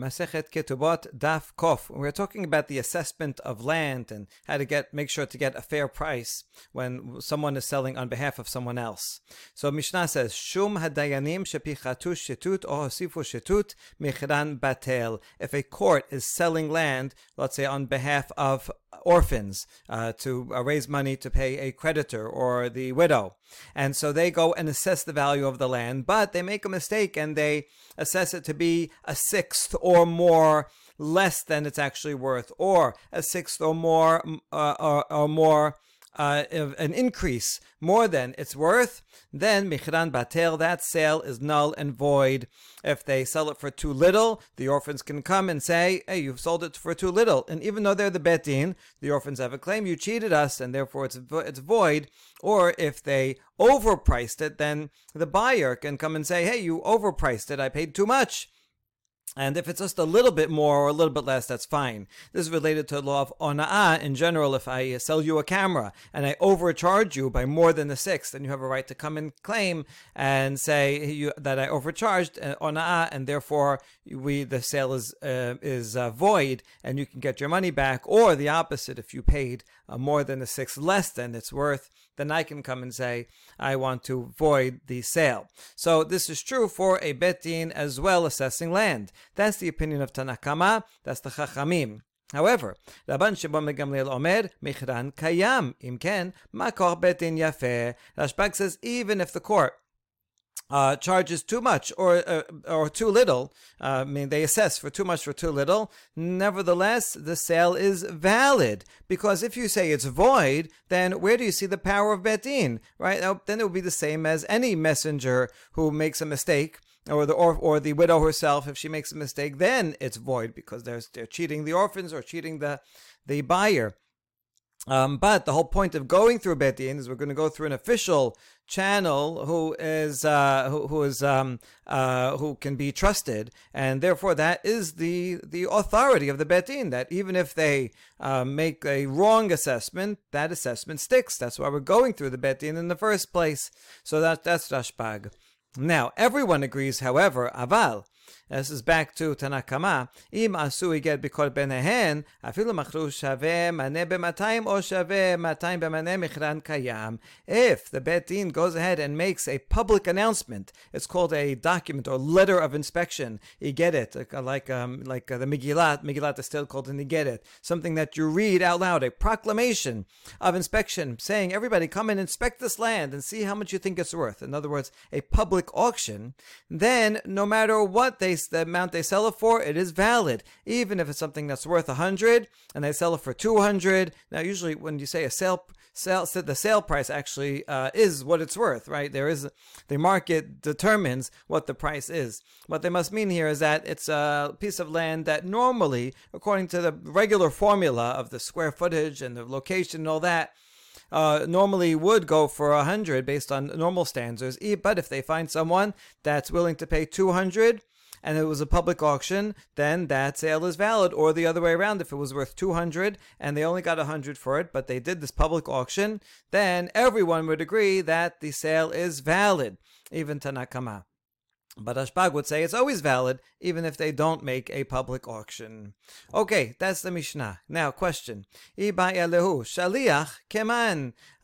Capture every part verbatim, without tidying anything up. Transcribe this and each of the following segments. Masechet Ketubot Daf Kof. We're talking about the assessment of land and how to get make sure to get a fair price when someone is selling on behalf of someone else. So Mishnah says, Shum hadayanim shepichatu shetut or hosifu shetut michran batel. If a court is selling land, let's say on behalf of orphans uh, to uh, raise money to pay a creditor or the widow, and so they go and assess the value of the land, but they make a mistake and they assess it to be a sixth or more less than it's actually worth, or a sixth or more uh, or, or more uh, an increase more than it's worth, then Michran Batel, that sale is null and void. If they sell it for too little, the orphans can come and say, hey, you've sold it for too little. And even though they're the Beit Din, the orphans have a claim, you cheated us, and therefore it's it's void. Or if they overpriced it, then the buyer can come and say, hey, you overpriced it, I paid too much. And if it's just a little bit more or a little bit less, that's fine. This is related to the law of ona'ah in general. If I sell you a camera and I overcharge you by more than the sixth, then you have a right to come and claim and say you, that I overcharged uh, ona'ah, and therefore we the sale is uh, is uh, void, and you can get your money back. Or the opposite, if you paid uh, more than the sixth, less than it's worth, then I can come and say, I want to void the sale. So this is true for a Beit Din as well, assessing land. That's the opinion of Tana Kama, that's the Chachamim. However, Rabban Shimon ben Gamliel Omer, Michran Kayam, Imken, Makor Beit Din Yafeh. Rashbag says, even if the court Uh, charges too much or uh, or too little, uh, I mean they assess for too much for too little, nevertheless the sale is valid, because if you say it's void, then where do you see the power of Beit Din, right? Now, then it would be the same as any messenger who makes a mistake, or the or, or the widow herself, if she makes a mistake, then it's void, because they're, they're cheating the orphans or cheating the, the buyer. Um, but the whole point of going through Beit Din is we're going to go through an official channel who is uh, who, who is um, uh, who can be trusted, and therefore that is the the authority of the Beit Din. That even if they uh, make a wrong assessment, that assessment sticks. That's why we're going through the Beit Din in the first place. So that that's Rashbag. Now everyone agrees, however, aval. This is back to Tana Kama. Im asu iger bikol benehen, afilu machru shaveh maneh b'matayim or shaveh matayim b'maneh michran kayam. If the Beit Din goes ahead and makes a public announcement, it's called a document or letter of inspection. Igeret, like um, like uh, the Megillat. Megillat is still called an Igeret, something that you read out loud, a proclamation of inspection, saying everybody come and inspect this land and see how much you think it's worth. In other words, a public auction. Then no matter what They, the amount they sell it for, it is valid, even if it's something that's worth a hundred and they sell it for two hundred. Now usually when you say a sale sale the sale price actually uh, is what it's worth, right? There is the market determines what the price is. What they must mean here is that it's a piece of land that normally, according to the regular formula of the square footage and the location and all that, Uh, normally would go for a hundred based on normal standards. But if they find someone that's willing to pay two hundred and it was a public auction, then that sale is valid. Or the other way around, if it was worth two hundred and they only got a hundred for it, but they did this public auction, then everyone would agree that the sale is valid, even Tana Kama. But Rashbag would say it's always valid, even if they don't make a public auction. Okay, that's the Mishnah. Now, question.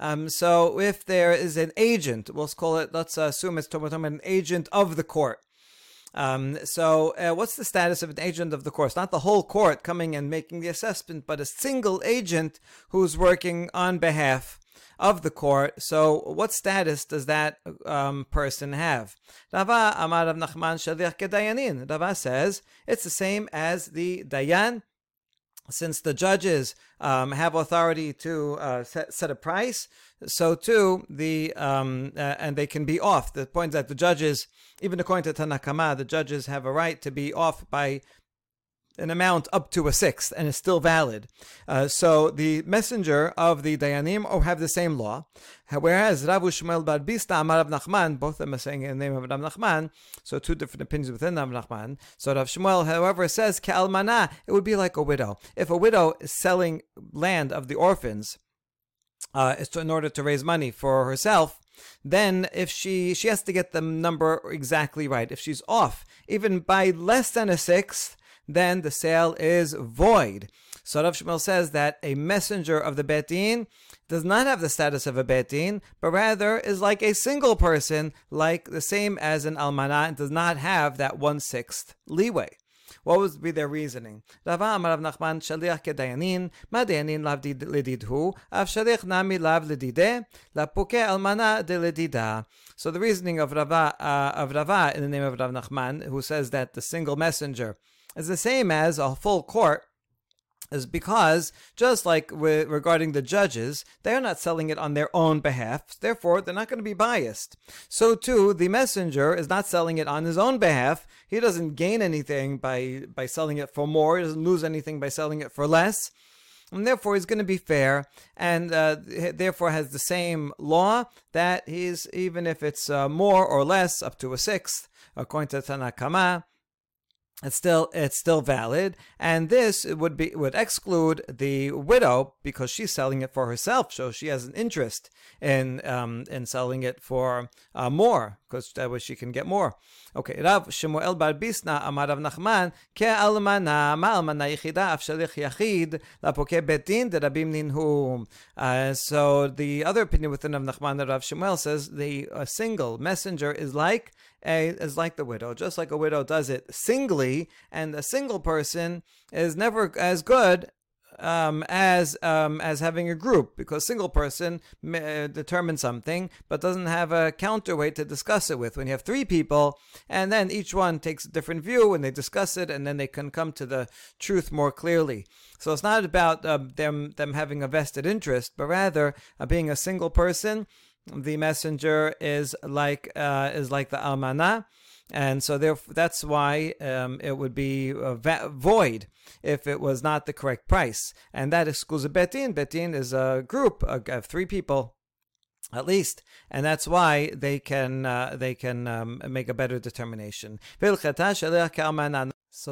Um, so if there is an agent, we'll call it, let's assume it's an agent of the court. Um, so uh, what's the status of an agent of the court? It's not the whole court coming and making the assessment, but a single agent who's working on behalf of the court. So what status does that um, person have? Rava Amar Rav Nachman Shaliach Kedayanin. Rava says it's the same as the Dayan, since the judges um, have authority to uh, set, set a price, so too the um, uh, and they can be off. The point is that the judges, even according to Tana Kama, the judges have a right to be off by an amount up to a sixth, and it's still valid. Uh, so the messenger of the Dayanim oh, have the same law. Whereas Rav Shmuel bar Bisna Amar Rav Nachman, both of them are saying in the name of Rav Nachman, so two different opinions within Rav Nachman. So Rav Shmuel, however, says, Ka'almana, it would be like a widow. If a widow is selling land of the orphans uh, in order to raise money for herself, then if she, she has to get the number exactly right. If she's off, even by less than a sixth, then the sale is void. So Rav Shmuel says that a messenger of the Beit Din does not have the status of a Beit Din, but rather is like a single person, like the same as an Almana, and does not have that one-sixth leeway. What would be their reasoning? Rava Amar Rav Nachman shaliach kedayanin, ma dayanin lav ledidhu, av shaliach nami lav ledideh, la puke almana de ledida. So the reasoning of Rava, uh, of Rava in the name of Rav Nachman, who says that the single messenger is the same as a full court, is because, just like re- regarding the judges, they are not selling it on their own behalf, therefore they're not going to be biased. So too, the messenger is not selling it on his own behalf. He doesn't gain anything by, by selling it for more, he doesn't lose anything by selling it for less, and therefore he's going to be fair, and uh, therefore has the same law that he's, even if it's uh, more or less, up to a sixth, according to Tana Kama, It's still it's still valid, and this would be would exclude the widow because she's selling it for herself, so she has an interest in um, in selling it for uh, more, because that way she can get more. Okay, Rav Shmuel bar Bisna Amar Rav Nachman Ke Almana Ma Almana Yichida Af Shalich Yachid Lapoke Beit Din De Rabim Ninhu. Uh, so the other opinion within Rav Nachman, Rav Shmuel says the uh, single messenger is like. A, is like the widow, just like a widow does it singly, and a single person is never as good um, as um, as having a group, because single person may determine something but doesn't have a counterweight to discuss it with. When you have three people, and then each one takes a different view when they discuss it, and then they can come to the truth more clearly. So it's not about uh, them them having a vested interest, but rather uh, being a single person. The messenger is like uh, is like the almanah, and so therefore that's why um, it would be uh, va- void if it was not the correct price, and that excludes a Beit Din. Beit Din is a group of three people, at least, and that's why they can uh, they can um, make a better determination. So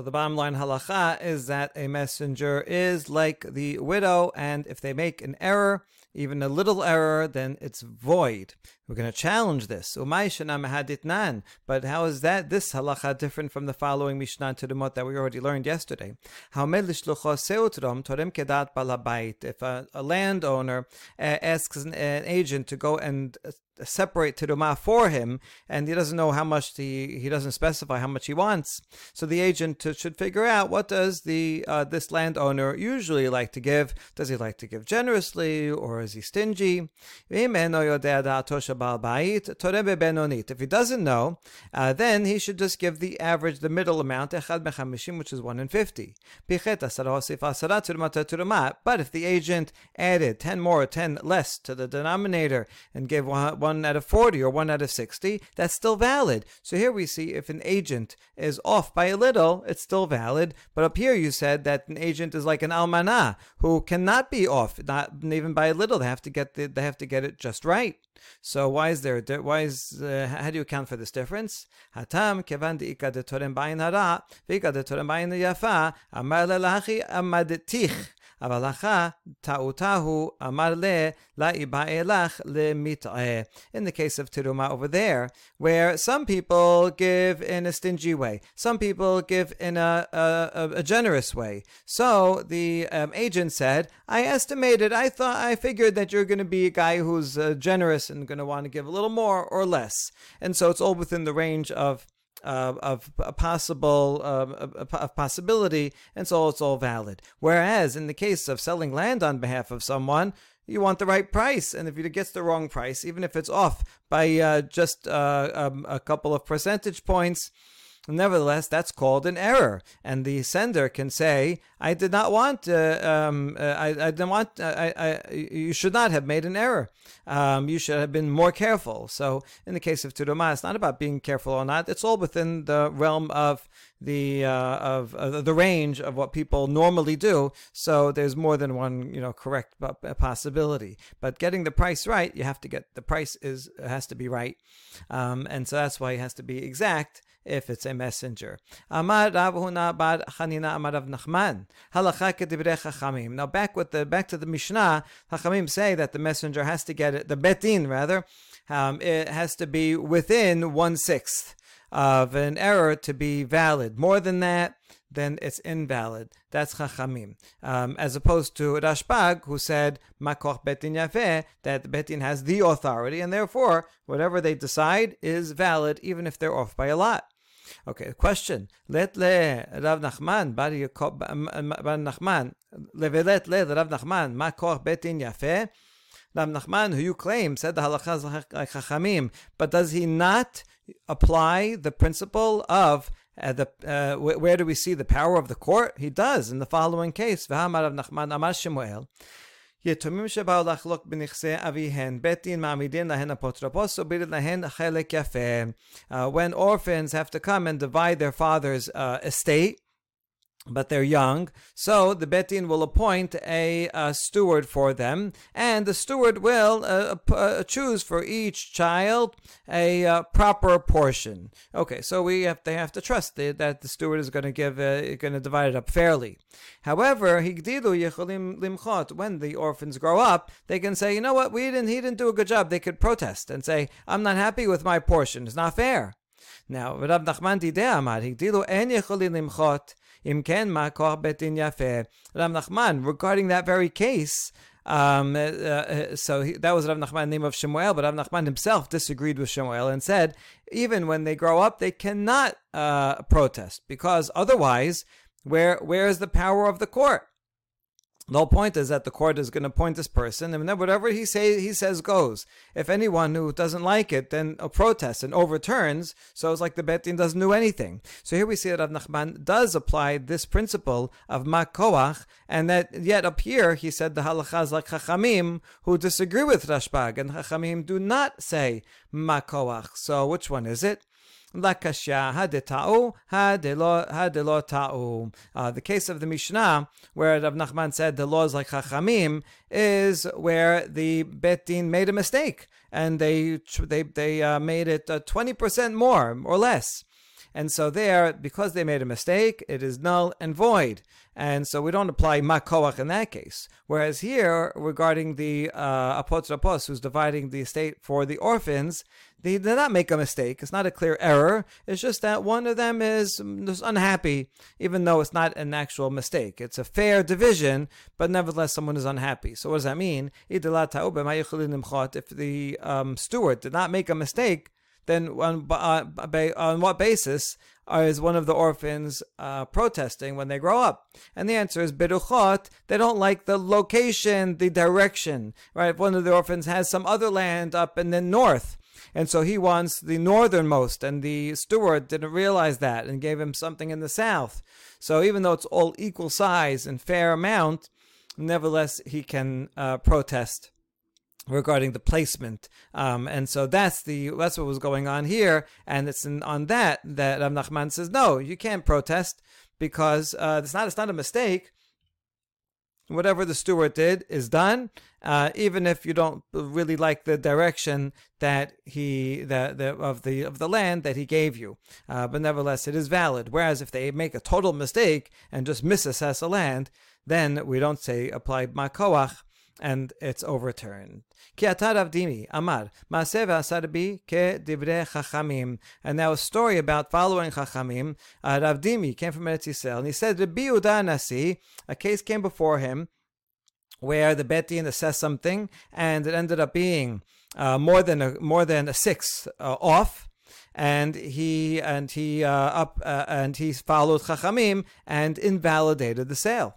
the bottom line halacha is that a messenger is like the widow, and if they make an error, even a little error, then it's void. We're going to challenge this. But how is that this halacha different from the following Mishnah and Terumot that we already learned yesterday? If a, a landowner uh, asks an, an agent to go and uh, separate Tudoma for him, and he doesn't know how much he he doesn't specify how much he wants. So the agent should figure out, what does the uh, this landowner usually like to give? Does he like to give generously, or is he stingy? If he doesn't know, uh, then he should just give the average, the middle amount, which is one in fifty. But if the agent added ten more or ten less to the denominator and gave one one out of forty or one out of sixty, that's still valid. So here we see if an agent is off by a little, it's still valid. But up here you said that an agent is like an almanah who cannot be off, not even by a little. They have to get the, they have to get it just right. So why is there? Why is uh, how do you account for this difference? Hatam kevan deika de torem bayin hara veika de torem bayin yafa amar lelachi amadetich. In the case of Terumah over there, where some people give in a stingy way, some people give in a, a, a generous way. So the um, agent said, I estimated, I thought, I figured that you're going to be a guy who's uh, generous and going to want to give a little more or less. And so it's all within the range of Uh, of a possible uh, of possibility, and so it's all valid. Whereas in the case of selling land on behalf of someone, you want the right price, and if it gets the wrong price, even if it's off by uh, just uh, um, a couple of percentage points, nevertheless, that's called an error, and the sender can say, "I did not want. Uh, um, uh, I, I didn't want. Uh, I, I. You should not have made an error. Um, you should have been more careful." So, in the case of Tudoma, it's not about being careful or not. It's all within the realm of the uh, of uh, the range of what people normally do. So, there's more than one, you know, correct possibility. But getting the price right, you have to get the price is has to be right, um, and so that's why it has to be exact. If it's a messenger. Amar Rav Huna bar Hanina Amar Rav Nachman halacha kedivrei Chachamim. Now back with the back to the Mishnah, Chachamim say that the messenger has to get it. The Beit Din rather, um, it has to be within one sixth of an error to be valid. More than that, then it's invalid. That's Chachamim. Um, as opposed to Rashbag, who said, Makoch Beit Din Yafeh, that Beit Din has the authority, and therefore, whatever they decide is valid, even if they're off by a lot. Okay, question. Let le Rav Nachman bar Nachman levelet le Rav Nachman makoch Beit Din Yafeh. Rav Nachman, who you claim said the halakha is like Chachamim, but does he not apply the principle of uh, the uh, w- where do we see the power of the court? He does in the following case. V'hamar Rav Nachman amar Shmuel. Yetumim sheba'u lachlok b'nichsei avihen, Beit Din ma'amidin lahen apotropos, u'bidin lahen chelek yafeh. When orphans have to come and divide their father's uh, estate, but they're young, so the Beit Din will appoint a, a steward for them, and the steward will uh, uh, choose for each child a uh, proper portion. Okay, so we have they have to trust the, that the steward is going to give uh, going to divide it up fairly. However, higdilu yecholim limchot. When the orphans grow up, they can say, you know what, we didn't he didn't do a good job. They could protest and say, I'm not happy with my portion. It's not fair. Now, Rav Nachman dideh amar higdilu en yecholim limchot. Im ken makor Beit Din Yafeh. Rav Nachman, regarding that very case, um, uh, uh, so he, that was Rav Nachman, name of Shemuel, but Rav Nachman himself disagreed with Shemuel and said, even when they grow up, they cannot uh, protest, because otherwise, where where is the power of the court? The whole point is that the court is going to appoint this person, and then whatever he say he says goes. If anyone who doesn't like it, then protests and overturns. So it's like the Beit Din doesn't do anything. So here we see that Rav Nachman does apply this principle of makoach, and that yet up here he said the halachas like Chachamim, who disagree with Rashbag, and Chachamim do not say makoach. So which one is it? La kashya hadetau hadelo hadelo tau. Uh, the case of the Mishnah, where Rav Nachman said the laws like Chachamim, is where the Beit Din made a mistake and they they they uh, made it twenty uh, percent more or less. And so there, because they made a mistake, it is null and void. And so we don't apply makoach in that case. Whereas here, regarding the uh, apotropos, who's dividing the estate for the orphans, they did not make a mistake. It's not a clear error. It's just that one of them is unhappy, even though it's not an actual mistake. It's a fair division, but nevertheless, someone is unhappy. So what does that mean? If the um, steward did not make a mistake, then on, uh, on what basis is one of the orphans uh, protesting when they grow up? And the answer is beruchot. They don't like the location, the direction, right? If one of the orphans has some other land up in the north, and so he wants the northernmost, and the steward didn't realize that and gave him something in the south. So even though it's all equal size and fair amount, nevertheless he can uh, protest regarding the placement, um, and so that's the that's what was going on here, and it's in, on that that Rav Nachman says no, you can't protest because uh, it's not it's not a mistake. Whatever the steward did is done, uh, even if you don't really like the direction that he the, the of the of the land that he gave you. Uh, but nevertheless, it is valid. Whereas if they make a total mistake and just misassess a land, then we don't say apply makoach, and it's overturned. Ki ata Rav Dimi amar maaseh v'asar bi ke divrei Chachamim. And now a story about following Chachamim. Uh, Rav Dimi came from Eretz Yisrael, and he said Rabbi Yehuda HaNasi, a case came before him where the Beit Din assessed something, and it ended up being uh, more than a, more than a sixth uh, off. And he and he uh, up uh, and he followed Chachamim and invalidated the sale.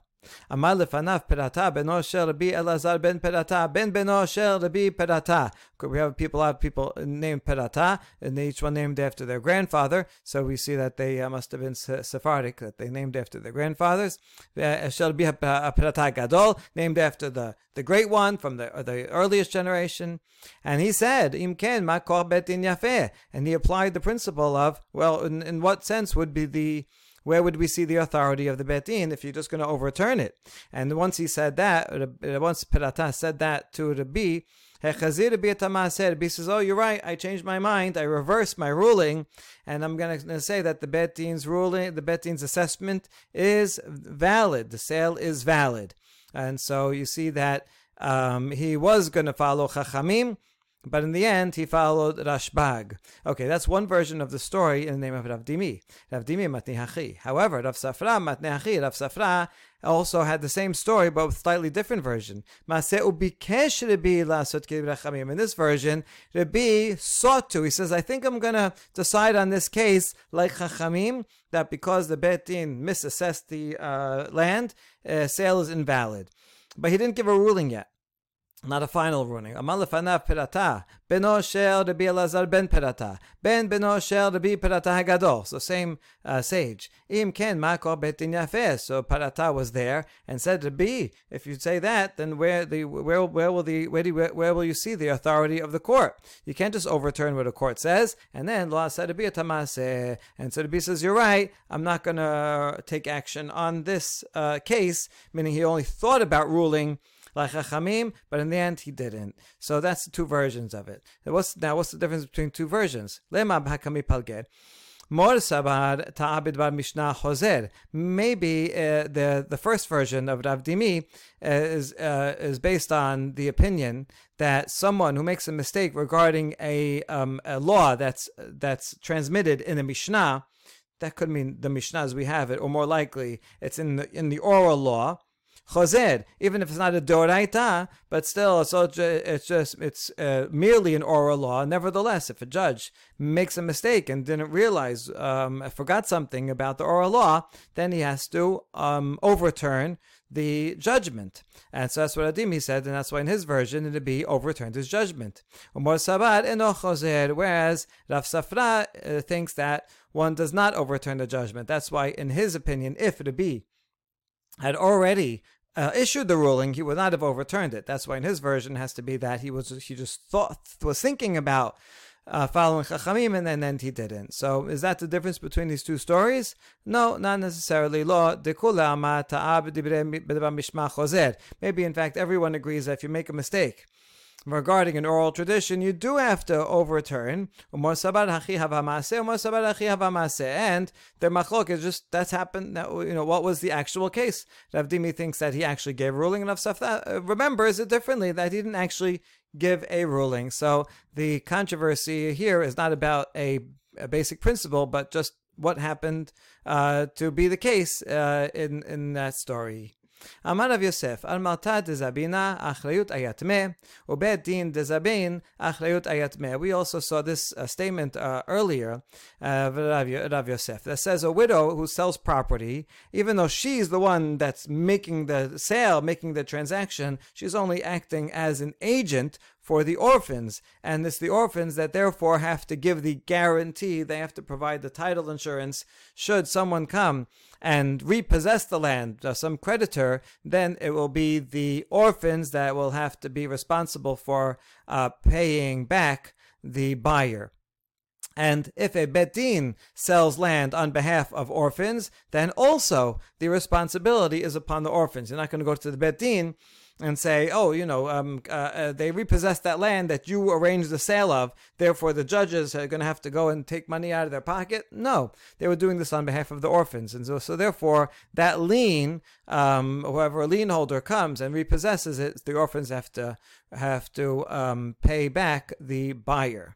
Amar lefanaf Perata beno shel Rabbi Elazar ben Perata ben beno shel Rabbi Perata. We have people, a lot of people named Perata, and each one named after their grandfather. So we see that they uh, must have been Sephardic, that they named after their grandfathers. Shel Rabbi Perata gadol, named after the the great one from the the earliest generation. And he said, "Im ken makor Beit Din yafeh," and he applied the principle of, well, in, in what sense would be the where would we see the authority of the Beit Din if you're just going to overturn it? And once he said that, once Perata said that to Rabbi, Hechazir Rabbi Tamaser, Rabbi says, oh, you're right, I changed my mind, I reversed my ruling, and I'm going to say that the Beit Din's ruling, the Beit Din's assessment is valid, the sale is valid. And so you see that um, he was going to follow Chachamim, But in the end, he followed Rashbag. Okay, that's one version of the story in the name of Rav Dimi. Rav Dimi Matnei Hachi. However, Rav Safra Matnei Hachi, Rav Safra also had the same story, but with slightly different version. In this version, Rabbi sought to. He says, I think I'm going to decide on this case like Chachamim, that because the Beit Din misassessed the uh, land, uh, sale is invalid. But he didn't give a ruling yet. Not a final ruling. Amar lefanav Perata, beno shel Rabbi Elazar ben Perata, ben beno shel Rabbi Perata hagadol. So same uh, sage. Im ken makor Beit Din yafeh. So Perata was there and said, Rabbi, if you say that, then where the where where will the where, do, where where will you see the authority of the court? You can't just overturn what a court says. And then Lo asa Rabbi tamaseh. And so Rabbi says, you're right. I'm not gonna take action on this uh, case. Meaning he only thought about ruling like Chachamim, but in the end he didn't. So that's the two versions of it. What's, now what's the difference between two versions? Lema b'hakami palger. Mor sabar ta'abid bar mishnah hozer. Maybe uh, the the first version of Rav Dimi uh, is uh, is based on the opinion that someone who makes a mistake regarding a um, a law that's that's transmitted in the Mishnah, that could mean the Mishnah as we have it, or more likely it's in the in the oral law. Chosed, even if it's not a doraita, but still, it's, all, it's just it's uh, merely an oral law. Nevertheless, if a judge makes a mistake and didn't realize, um, forgot something about the oral law, then he has to um, overturn the judgment. And so that's what Adimi said, and that's why in his version it would be overturned his judgment. Umar Sabad eno Chosed, whereas Rav Safra uh, thinks that one does not overturn the judgment. That's why, in his opinion, if it be had already Uh, issued the ruling, he would not have overturned it. That's why in his version it has to be that he was he just thought was thinking about uh, following Chachamim, and then, then he didn't. So is that the difference between these two stories? No, not necessarily. Maybe in fact everyone agrees that if you make a mistake regarding an oral tradition, you do have to overturn. And their machlok is just, that's happened, you know, what was the actual case? Rav Dimi thinks that he actually gave ruling, and Rav Safra remembers it differently, that he didn't actually give a ruling. So the controversy here is not about a, a basic principle, but just what happened uh, to be the case uh, in, in that story. Amar Rav Yosef, al malta dezabina achrayut ayatme, ubed din dezabin achrayut ayatme. We also saw this uh, statement uh, earlier of uh, Rav Yosef that says a widow who sells property, even though she's the one that's making the sale, making the transaction, she's only acting as an agent for the orphans, and it's the orphans that therefore have to give the guarantee. They have to provide the title insurance should someone come and repossess the land, uh, some creditor, then it will be the orphans that will have to be responsible for uh, paying back the buyer. And if a Beit Din sells land on behalf of orphans, then also the responsibility is upon the orphans. You're not going to go to the Beit Din and say, oh, you know, um, uh, uh, they repossessed that land that you arranged the sale of, therefore the judges are going to have to go and take money out of their pocket. No, they were doing this on behalf of the orphans. And so, so therefore, that lien, um, whoever a lien holder comes and repossesses it, the orphans have to have to um, pay back the buyer.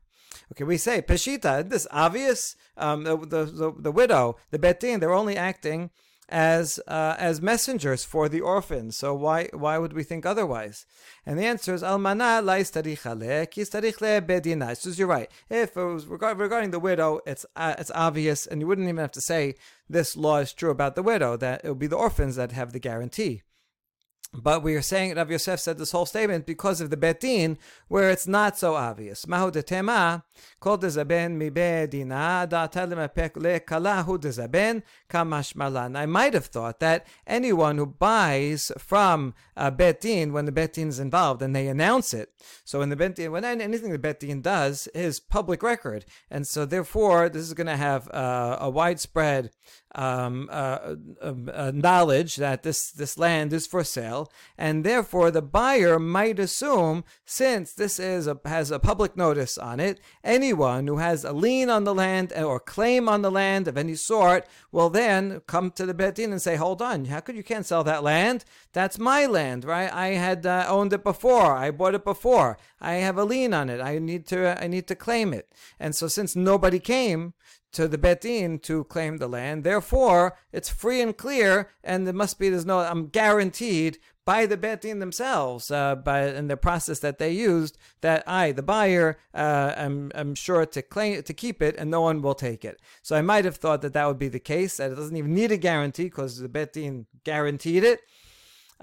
Okay, we say, Peshita, this obvious, um, the, the, the, the widow, the Beit Din, they're only acting as uh, as messengers for the orphans. So why why would we think otherwise? And the answer is Almana lais tarichle ki tarichle bedina. It's just, you're right. If it was regard, regarding the widow, it's uh, it's obvious, and you wouldn't even have to say this law is true about the widow, that it would be the orphans that have the guarantee. But we are saying, Rav Yosef said this whole statement because of the Beit Din, where it's not so obvious. Mahu detema kol dezaben mi bedina da'atar lemapek lekalahu dezaben kamashmalan. I might have thought that anyone who buys from a Beit Din, when the Beit Din is involved and they announce it, so when the Beit Din, when anything the Beit Din does is public record, and so therefore this is going to have uh, a widespread um, uh, uh, uh, knowledge that this this land is for sale. sell, and therefore the buyer might assume, since this is a, has a public notice on it, anyone who has a lien on the land or claim on the land of any sort will then come to the Beit Din and say, hold on, how could you can't sell that land? That's my land, right? I had uh, owned it before. I bought it before. I have a lien on it. I need to uh, I need to claim it. And so since nobody came to the Beit Din to claim the land, therefore it's free and clear, and there must be there's no I'm guaranteed by the Beit Din themselves, uh, by in the process that they used, that I, the buyer, uh, am am sure to claim to keep it, and no one will take it. So I might have thought that that would be the case, that it doesn't even need a guarantee because the Beit Din guaranteed it.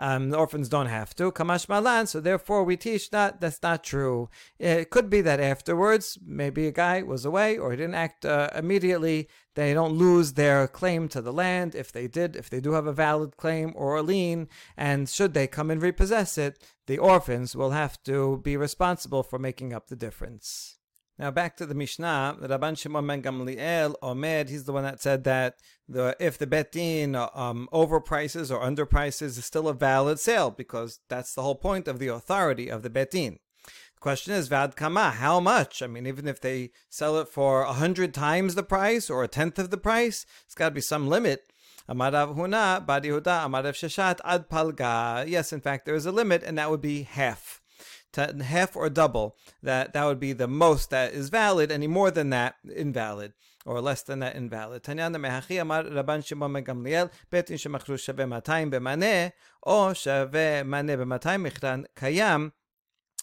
Um, the orphans don't have to. Kamash malan. So therefore we teach that that's not true. It could be that afterwards, maybe a guy was away or he didn't act uh, immediately. They don't lose their claim to the land. If they did, if they do have a valid claim or a lien, and should they come and repossess it, the orphans will have to be responsible for making up the difference. Now back to the Mishnah, Rabban Shimon ben Gamliel, Omed, he's the one that said that the, if the Beit Din um, overprices or underprices, is still a valid sale, because that's the whole point of the authority of the Beit Din. The question is, Vad Kama, how much? I mean, even if they sell it for a hundred times the price or a tenth of the price, it's got to be some limit. Amarav Huna, Badi Huda, Amarav Sheshat, Ad Palga. Yes, in fact, there is a limit, and that would be half. To half or double, that that would be the most that is valid, any more than that, invalid, or less than that, invalid. Tanyan mehachi amar Rabban Shimon ben Gamliel, Beit Din shemachru shaveh matayim b'maneh, or shaveh maneh b'matayim michran kayam.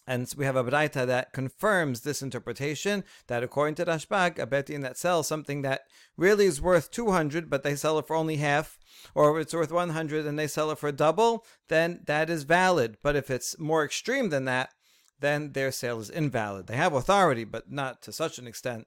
And we have a braita that confirms this interpretation, that according to Rashbag, a Beit Din that sells something that really is worth two hundred, but they sell it for only half, or if it's worth one hundred and they sell it for double, then that is valid. But if it's more extreme than that, then their sale is invalid. They have authority, but not to such an extent.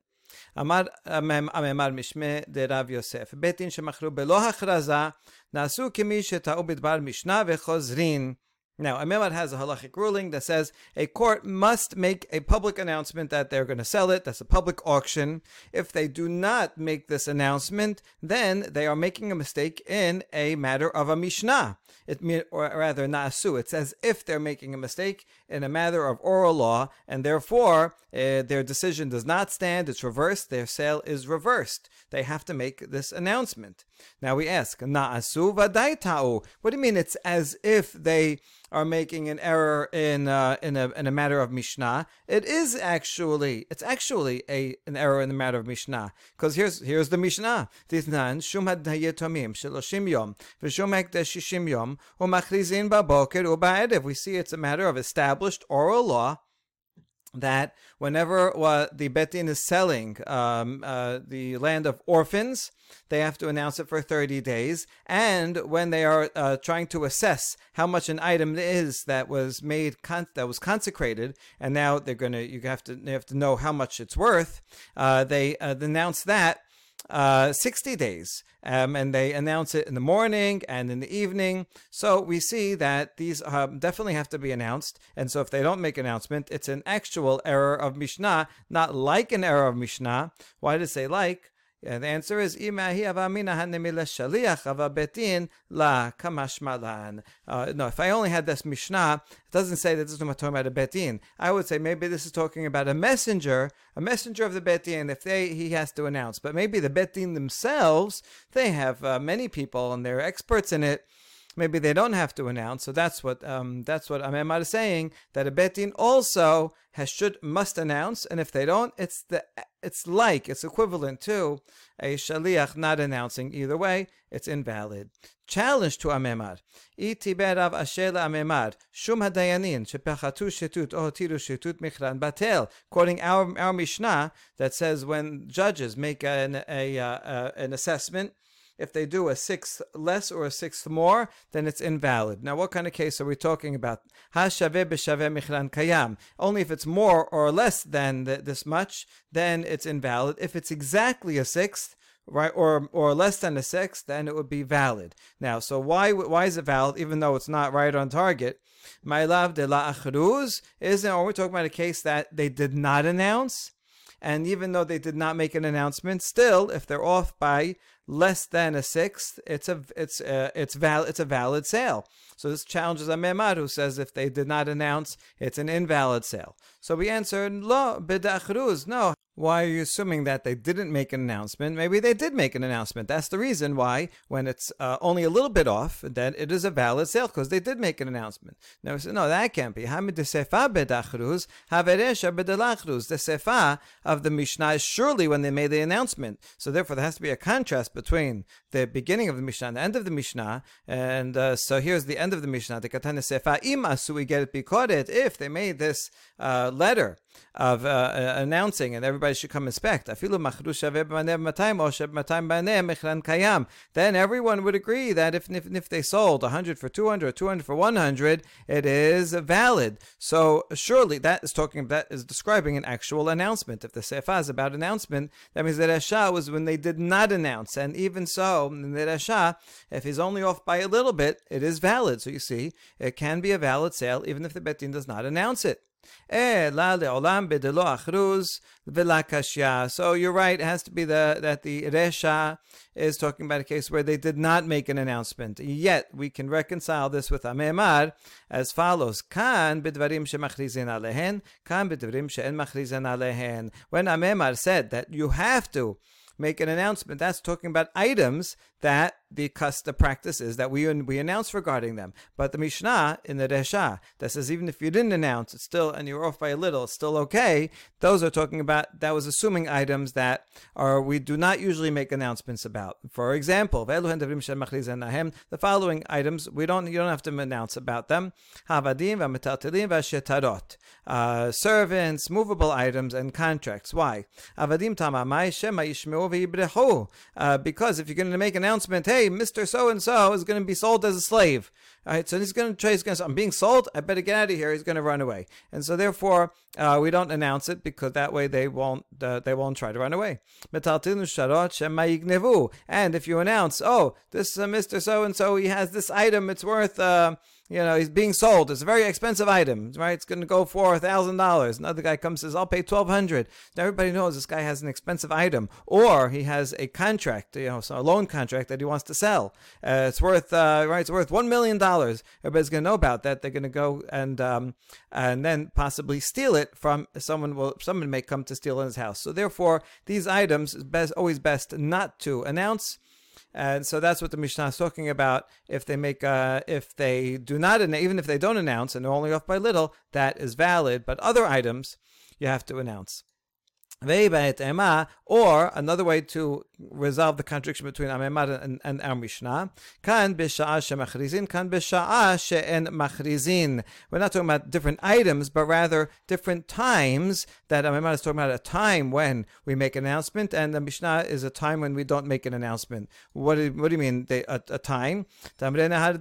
Amar Amemar Mishmeh de Rav Yosef, Beit Din shemachru belo hachraza, nasu kimi sheta'u bidbar mishnah vechozrin. Now, Amemar has a halachic ruling that says a court must make a public announcement that they're going to sell it. That's a public auction. If they do not make this announcement, then they are making a mistake in a matter of a mishnah. It, or rather, na'asu. It's as if they're making a mistake in a matter of oral law, and therefore uh, their decision does not stand. It's reversed. Their sale is reversed. They have to make this announcement. Now we ask, na'asu v'adai ta'u. What do you mean it's as if they are making an error in uh, in a in a matter of Mishnah? It is actually it's actually a an error in the matter of Mishnah, because here's here's the Mishnah. Titnan shum hadayetomim shloshim yom v'shum hekdeshishim yom u'machrizin ba'boker u'ba'erev. We see it's a matter of established oral law that whenever uh, the Beit Din is selling um, uh, the land of orphans, they have to announce it for thirty days. And when they are uh, trying to assess how much an item is that was made con- that was consecrated, and now they're gonna you have to you have to know how much it's worth. Uh, they uh, announce that uh, sixty days. Um, and they announce it in the morning and in the evening. So we see that these uh, definitely have to be announced. And so if they don't make an announcement, it's an actual error of Mishnah, not like an error of Mishnah. Why do they say like? Yeah, the answer is uh, no. If I only had this Mishnah, it doesn't say that this is talking about a Beit Din. I would say maybe this is talking about a messenger, a messenger of the Beit Din. If they he has to announce, but maybe the Beit Din themselves, they have uh, many people and they're experts in it. Maybe they don't have to announce. So that's what um, that's what Amemar is saying, that a Beit Din also has should must announce, and if they don't, it's the It's like, it's equivalent to a shaliach not announcing. Either way, it's invalid. Challenge to Amemar. Itiber Rav Ashi Amemar. Shum hadayanin shepachatu shetut o tiru shetut michran batel. Quoting our our Mishnah that says when judges make an a, a, a an assessment, if they do a sixth less or a sixth more, then it's invalid. Now, what kind of case are we talking about? Ha-shaveh b'shaveh michran kayam. Only if it's more or less than th- this much, then it's invalid. If it's exactly a sixth, right, or or less than a sixth, then it would be valid. Now, so why why is it valid, even though it's not right on target? My love de la achruz, isn't, or we're talking about a case that they did not announce. and even though they did not make an announcement, still, if they're off by less than a sixth, it's a it's uh, it's val it's a valid sale. So this challenges Amemar, who says if they did not announce, it's an invalid sale. So we answered, lo b'dachruz, no. Why are you assuming that they didn't make an announcement? Maybe they did make an announcement. That's the reason why, when it's uh, only a little bit off, then it is a valid sale, because they did make an announcement. Now we said, no, that can't be. The sefa of the Mishnah is surely when they made the announcement. So therefore, there has to be a contrast between the beginning of the Mishnah and the end of the Mishnah. And uh, so here's the end of the Mishnah. The katana sefa im asui geret bikoret. If they made this uh, letter of uh, uh, announcing, and everybody should come inspect, then everyone would agree that if if, if they sold one hundred for two hundred, two hundred for one hundred, it is valid. So surely that is talking that is describing an actual announcement. If the sefa is about announcement, that means that Rasha was when they did not announce, and even so, in the Rasha, if he's only off by a little bit, it is valid. So you see, it can be a valid sale even if the Beit Din does not announce it. So you're right, it has to be the that the Resha is talking about a case where they did not make an announcement. Yet we can reconcile this with Amemar as follows. When Amemar said that you have to make an announcement, that's talking about items that the custom practice is that we we announce regarding them. But the Mishnah in the Resha that says even if you didn't announce, it's still, and you're off by a little, it's still okay. Those are talking about, that was assuming items that are we do not usually make announcements about. For example, the following items we don't you don't have to announce about them: uh, servants, movable items, and contracts. Why? Uh, because if you're going to make an announcement, hey, Mister So-and-so is going to be sold as a slave. All right, so he's going to try, he's going to say, I'm being sold, I better get out of here, he's going to run away. And so therefore, uh, we don't announce it, because that way they won't uh, they won't try to run away. And if you announce, oh, this uh, Mister So-and-so, he has this item, it's worth, uh, you know, he's being sold, it's a very expensive item, right? It's going to go for one thousand dollars. Another guy comes and says, I'll pay twelve hundred dollars. Now everybody knows this guy has an expensive item, or he has a contract, you know, so a loan contract that he wants to sell. Uh, it's worth, uh, right, it's worth one million dollars. Everybody's going to know about that. They're going to go and um, and then possibly steal it from someone. Will someone may come to steal in his house. So therefore, these items is best always best not to announce. And so that's what the Mishnah is talking about. If they make, uh, if they do not, even if they don't announce and they're only off by little, that is valid. But other items, you have to announce. Or another way to resolve the contradiction between Amemar and, and our Mishnah. Kan b'sha'ah she'machrizin, kan b'sha'ah she'en machrizin. We're not talking about different items, but rather different times. That Amemar is talking about a time when we make an announcement, and the Mishnah is a time when we don't make an announcement. What do, what do you mean, they, a, a time? When there's a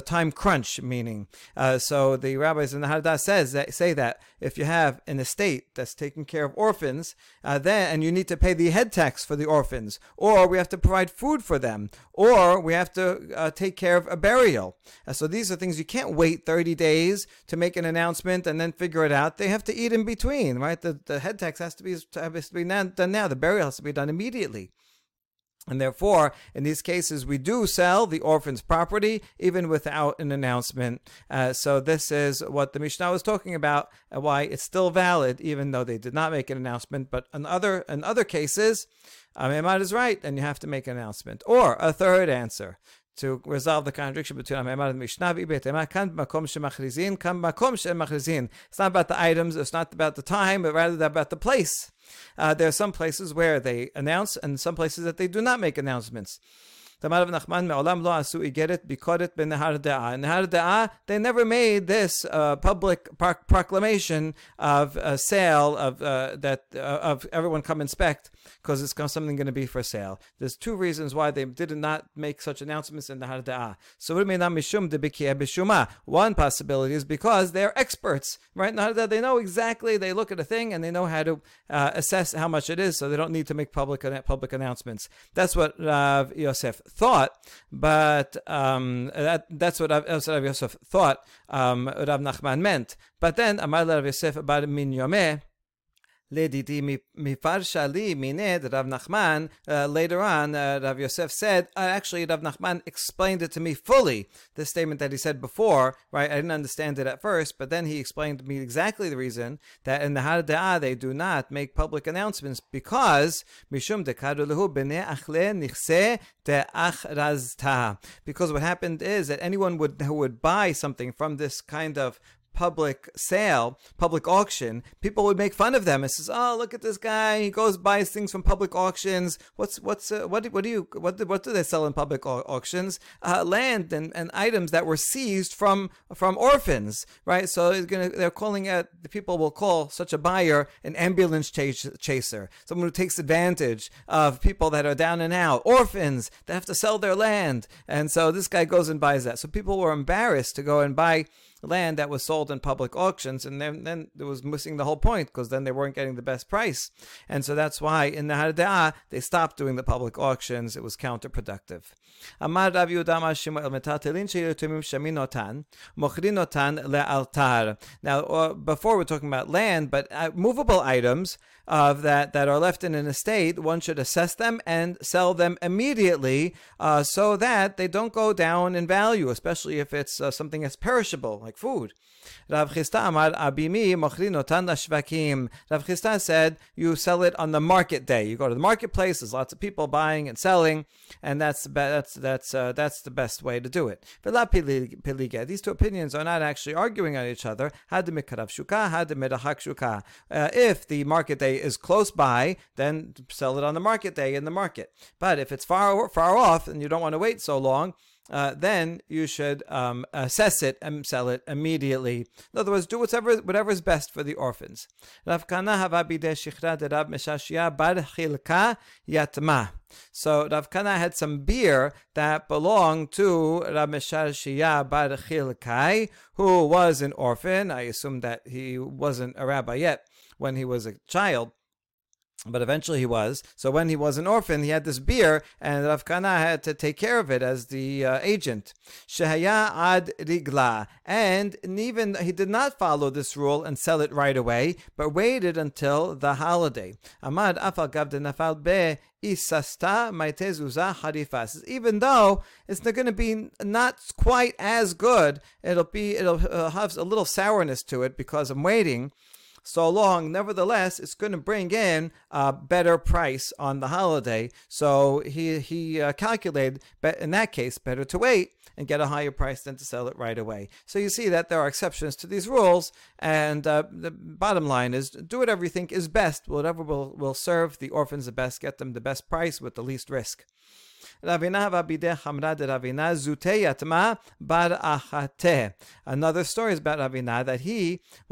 time crunch, meaning. Uh, so the rabbis in the Harda says that, say that if you have an estate that's taking care of orphans, uh, then and you need to pay the head tax for the orphans, or we have to provide food for them, or we have to uh, take care of a burial. Uh, so these are things you can't wait thirty days to make an announcement and then figure it out. They have to eat in between, right? The, the head tax has to be, has to be done now. The burial has to be done immediately. And therefore, in these cases, we do sell the orphan's property even without an announcement. Uh, so this is what the Mishnah was talking about, uh, why it's still valid, even though they did not make an announcement. But in other, in other cases, Amemar is right, and you have to make an announcement. Or a third answer to resolve the contradiction between Amemar and Mishnah. It's not about the items, it's not about the time, but rather about the place. Uh, there are some places where they announce and some places that they do not make announcements. The Rav Nachman me'olam lo asu igeret bikoret b'nehar de'ah. In Nehar De'ah, they never made this uh, public pro- proclamation of a sale of uh, that uh, of everyone come inspect, because it's something going to be for sale. There's two reasons why they did not make such announcements in Nehar De'ah. So what do you mean mishum debikiya b'shuma? One possibility is because they're experts, right? Nehar De'ah, they know exactly. They look at a thing and they know how to uh, assess how much it is, so they don't need to make public public announcements. That's what Rav Yosef thought, but um, that, that's what Rav Yosef thought um, Rav Nachman meant. But then, Amar Rav Yosef bar Minyomeh, Ledidi mifarsha li mined Rav Nachman. Uh, later on, uh, Rav Yosef said, uh, actually, Rav Nachman explained it to me fully, the statement that he said before, right? I didn't understand it at first, but then he explained to me exactly the reason that in the Harda they do not make public announcements because, Mishum dekaru lehu b'nei achle nichse te'achrazta. Because what happened is that anyone would who would buy something from this kind of public sale, public auction, people would make fun of them. It says, "Oh, look at this guy! He goes buys things from public auctions. What's what's uh, what? Do, what do you what do, what do they sell in public au- auctions? Uh, land and, and items that were seized from from orphans, right? So it's gonna, they're calling out. The people will call such a buyer an ambulance chase, chaser, someone who takes advantage of people that are down and out, orphans that have to sell their land. And so this guy goes and buys that. So people were embarrassed to go and buy land that was sold in public auctions, and then then it was missing the whole point because then they weren't getting the best price. And so that's why in the Harda they stopped doing the public auctions. It was counterproductive. Amar Rav Yehuda HaNasi metatilin sheyitumim sheminotan mochrinotan lealtar. Now uh, before we're talking about land, but uh, movable items of that that are left in an estate, one should assess them and sell them immediately uh, so that they don't go down in value, especially if it's uh, something that's perishable like food. Rav Chista Amar Abimi Mochrin Otan Lashvakim. Rav Chista said you sell it on the market day. You go to the marketplace. There's lots of people buying and selling, and that's that's that's uh, that's the best way to do it. These two opinions are not actually arguing on each other. Uh, if the market day is close by, then sell it on the market day in the market. But if it's far far off and you don't want to wait so long, Uh, then you should um, assess it and sell it immediately. In other words, do whatever whatever is best for the orphans. Rav Kana hava bidei Sikhra de Rav Mesharshia Bar Chilkai Yatma. So Rav Kana had some beer that belonged to Rav Mesharshia Bar Chilkai, who was an orphan. I assume that he wasn't a rabbi yet when he was a child, but eventually he was. So when he was an orphan, he had this beer, and Rav Kana had to take care of it as the uh, agent. Shehaya ad rigla. And even he did not follow this rule and sell it right away, but waited until the holiday. Amad afal gav de nafal be isasta maitez uza harifas. Even though it's not going to be not quite as good, it'll be it'll uh, have a little sourness to it because I'm waiting so long. Nevertheless, it's going to bring in a better price on the holiday. So he he uh, calculated, but in that case, better to wait and get a higher price than to sell it right away. So you see that there are exceptions to these rules. And uh, the bottom line is, do whatever you think is best, whatever will, will serve the orphans the best, get them the best price with the least risk. Another story is about Ravina, that he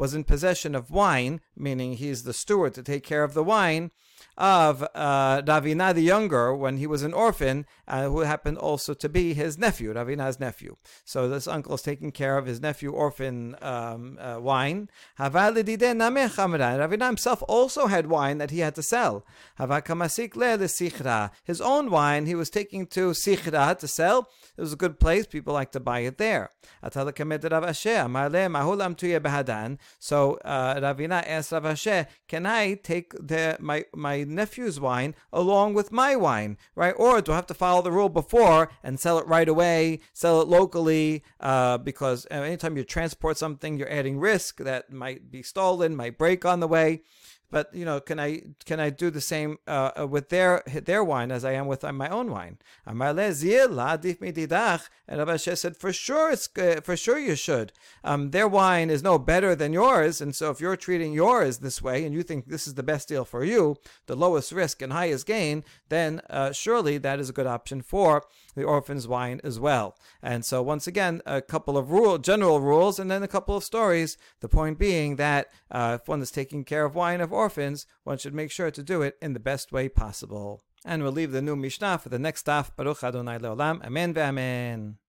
was in possession of wine, meaning he's the steward to take care of the wine of uh, Ravina the younger when he was an orphan, uh, who happened also to be his nephew, Ravina's nephew. So this uncle is taking care of his nephew orphan um, uh, wine. Ravina himself also had wine that he had to sell. His own wine he was taking to Sikhra to sell. It was a good place. People like to buy it there. So uh, Ravina asked Rav Ashi, can I take the, my my nephew's wine along with my wine, right? Or do I have to follow the rule before and sell it right away, sell it locally? Uh, because anytime you transport something, you're adding risk that might be stolen, might break on the way. But, you know, can I can I do the same uh, with their their wine as I am with my own wine? And Rav Ashi said, for sure, it's uh, for sure you should. Um, their wine is no better than yours, and so if you're treating yours this way and you think this is the best deal for you, the lowest risk and highest gain, then uh, surely that is a good option for the orphan's wine as well. And so once again, a couple of rule, general rules, and then a couple of stories. The point being that uh, if one is taking care of wine of orphans, one should make sure to do it in the best way possible. And we'll leave the new Mishnah for the next daf. Baruch Adonai Leolam. Amen ve'amen.